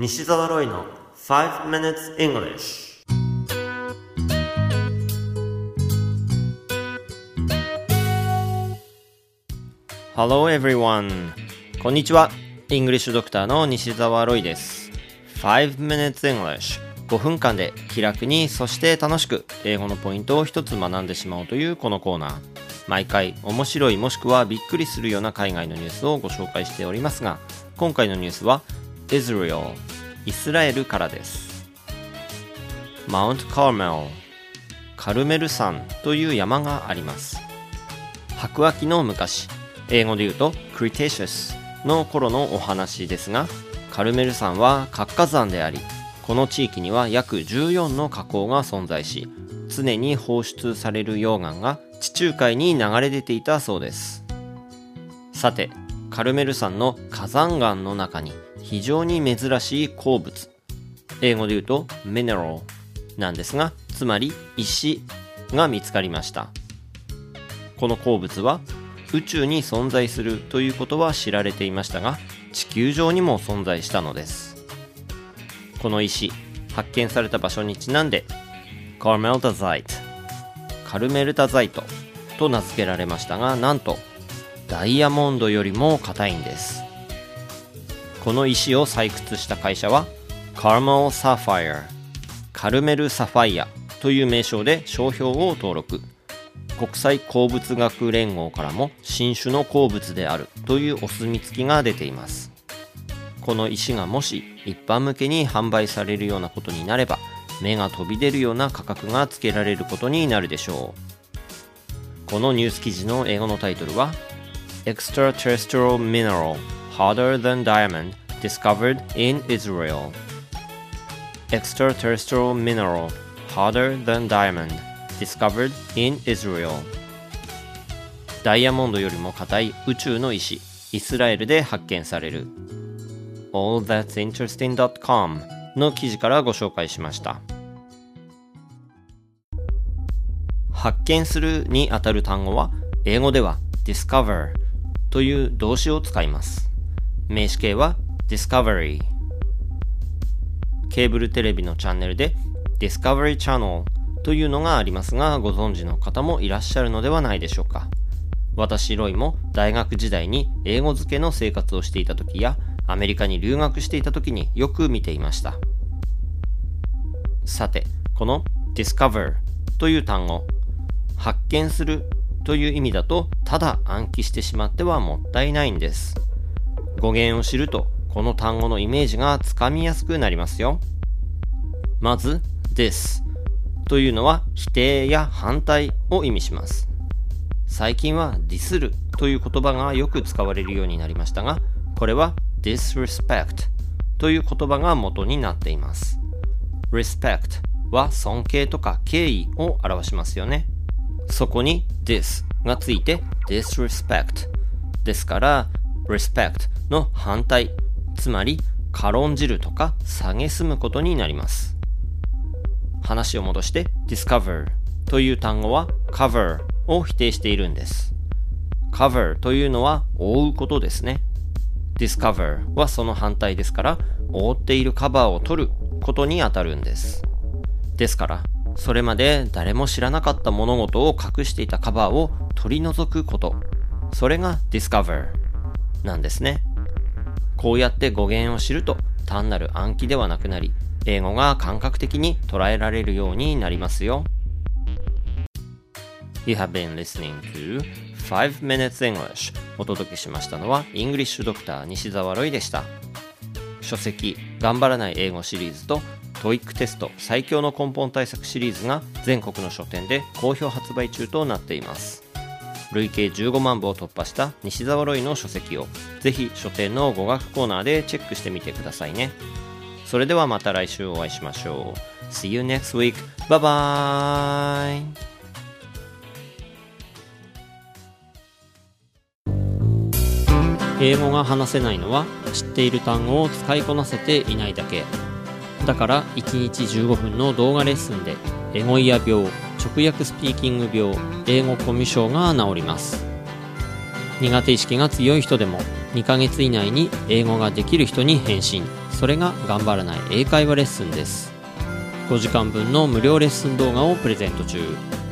西澤ロイの5 Minutes English。 Hello everyone、 こんにちは。イングリッシュドクターの西澤ロイです。5 Minutes English、 5分間で気楽にそして楽しく英語のポイントを一つ学んでしまおうというこのコーナー、毎回面白いもしくはびっくりするような海外のニュースをご紹介しておりますが、今回のニュースはイスラエルからです。マウントカルメル、カルメル山という山があります。白亜紀の昔、英語で言うとクリテシウスの頃のお話ですが、カルメル山は活火山であり、この地域には約14の火口が存在し、常に放出される溶岩が地中海に流れ出ていたそうです。さて、カルメル山の火山岩の中に非常に珍しい鉱物、英語で言うとミネラルなんですが、つまり石が見つかりました。この鉱物は宇宙に存在するということは知られていましたが、地球上にも存在したのです。この石、発見された場所にちなんでカルメルタザイトと名付けられましたが、なんとダイヤモンドよりも硬いんです。この石を採掘した会社はカルメルサファイアという名称で商標を登録、国際鉱物学連合からも新種の鉱物であるというお墨付きが出ています。この石がもし一般向けに販売されるようなことになれば、目が飛び出るような価格がつけられることになるでしょう。このニュース記事の英語のタイトルは Extraterrestrial Mineral Harder than Diamond Discovered in Israel。 Extraterrestrial Mineral Harder than Diamond Discovered in Israel。 ダイヤモンドよりも硬い宇宙の石、イスラエルで発見される。 AllThat'sInteresting.com の記事からご紹介しました。発見するにあたる単語は、英語では Discover という動詞を使います。名詞形は Discovery。 ケーブルテレビのチャンネルで Discovery Channel というのがありますが、ご存知の方もいらっしゃるのではないでしょうか。私ロイも大学時代に英語漬けの生活をしていた時や、アメリカに留学していた時によく見ていました。さて、この Discover という単語、発見するという意味だとただ暗記してしまってはもったいないんです。語源を知ると、この単語のイメージがつかみやすくなりますよ。まず this というのは否定や反対を意味します。最近は diss るという言葉がよく使われるようになりましたが、これは disrespect という言葉が元になっています。 respect は尊敬とか敬意を表しますよね。そこに this がついて disrespect ですから、 respectの反対、つまり軽んじるとか蔑むことになります。話を戻して、 discover という単語は cover を否定しているんです。 cover というのは覆うことですね。 discover はその反対ですから、覆っているカバーを取ることにあたるんです。ですから、それまで誰も知らなかった物事を隠していたカバーを取り除くこと、それが discover なんですね。こうやって語源を知ると、単なる暗記ではなくなり、英語が感覚的に捉えられるようになりますよ。 You have been listening to 5 Minutes English。 お届けしましたのはイングリッシュドクター西澤ロイでした。書籍頑張らない英語シリーズと TOEIC テスト最強の根本対策シリーズが全国の書店で好評発売中となっています。累計15万部を突破した西澤ロイの書籍をぜひ書店の語学コーナーでチェックしてみてくださいね。それではまた来週お会いしましょう。 See you next week. Bye bye.英語が話せないのは、知っている単語を使いこなせていないだけ。だから1日15分の動画レッスンでエゴイア病、直訳スピーキング病、英語コミュ障が治ります。苦手意識が強い人でも2ヶ月以内に英語ができる人に変身。それが頑張らない英会話レッスンです。5時間分の無料レッスン動画をプレゼント中。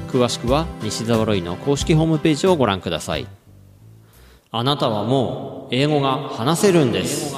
詳しくは西澤ロイの公式ホームページをご覧ください。あなたはもう英語が話せるんです。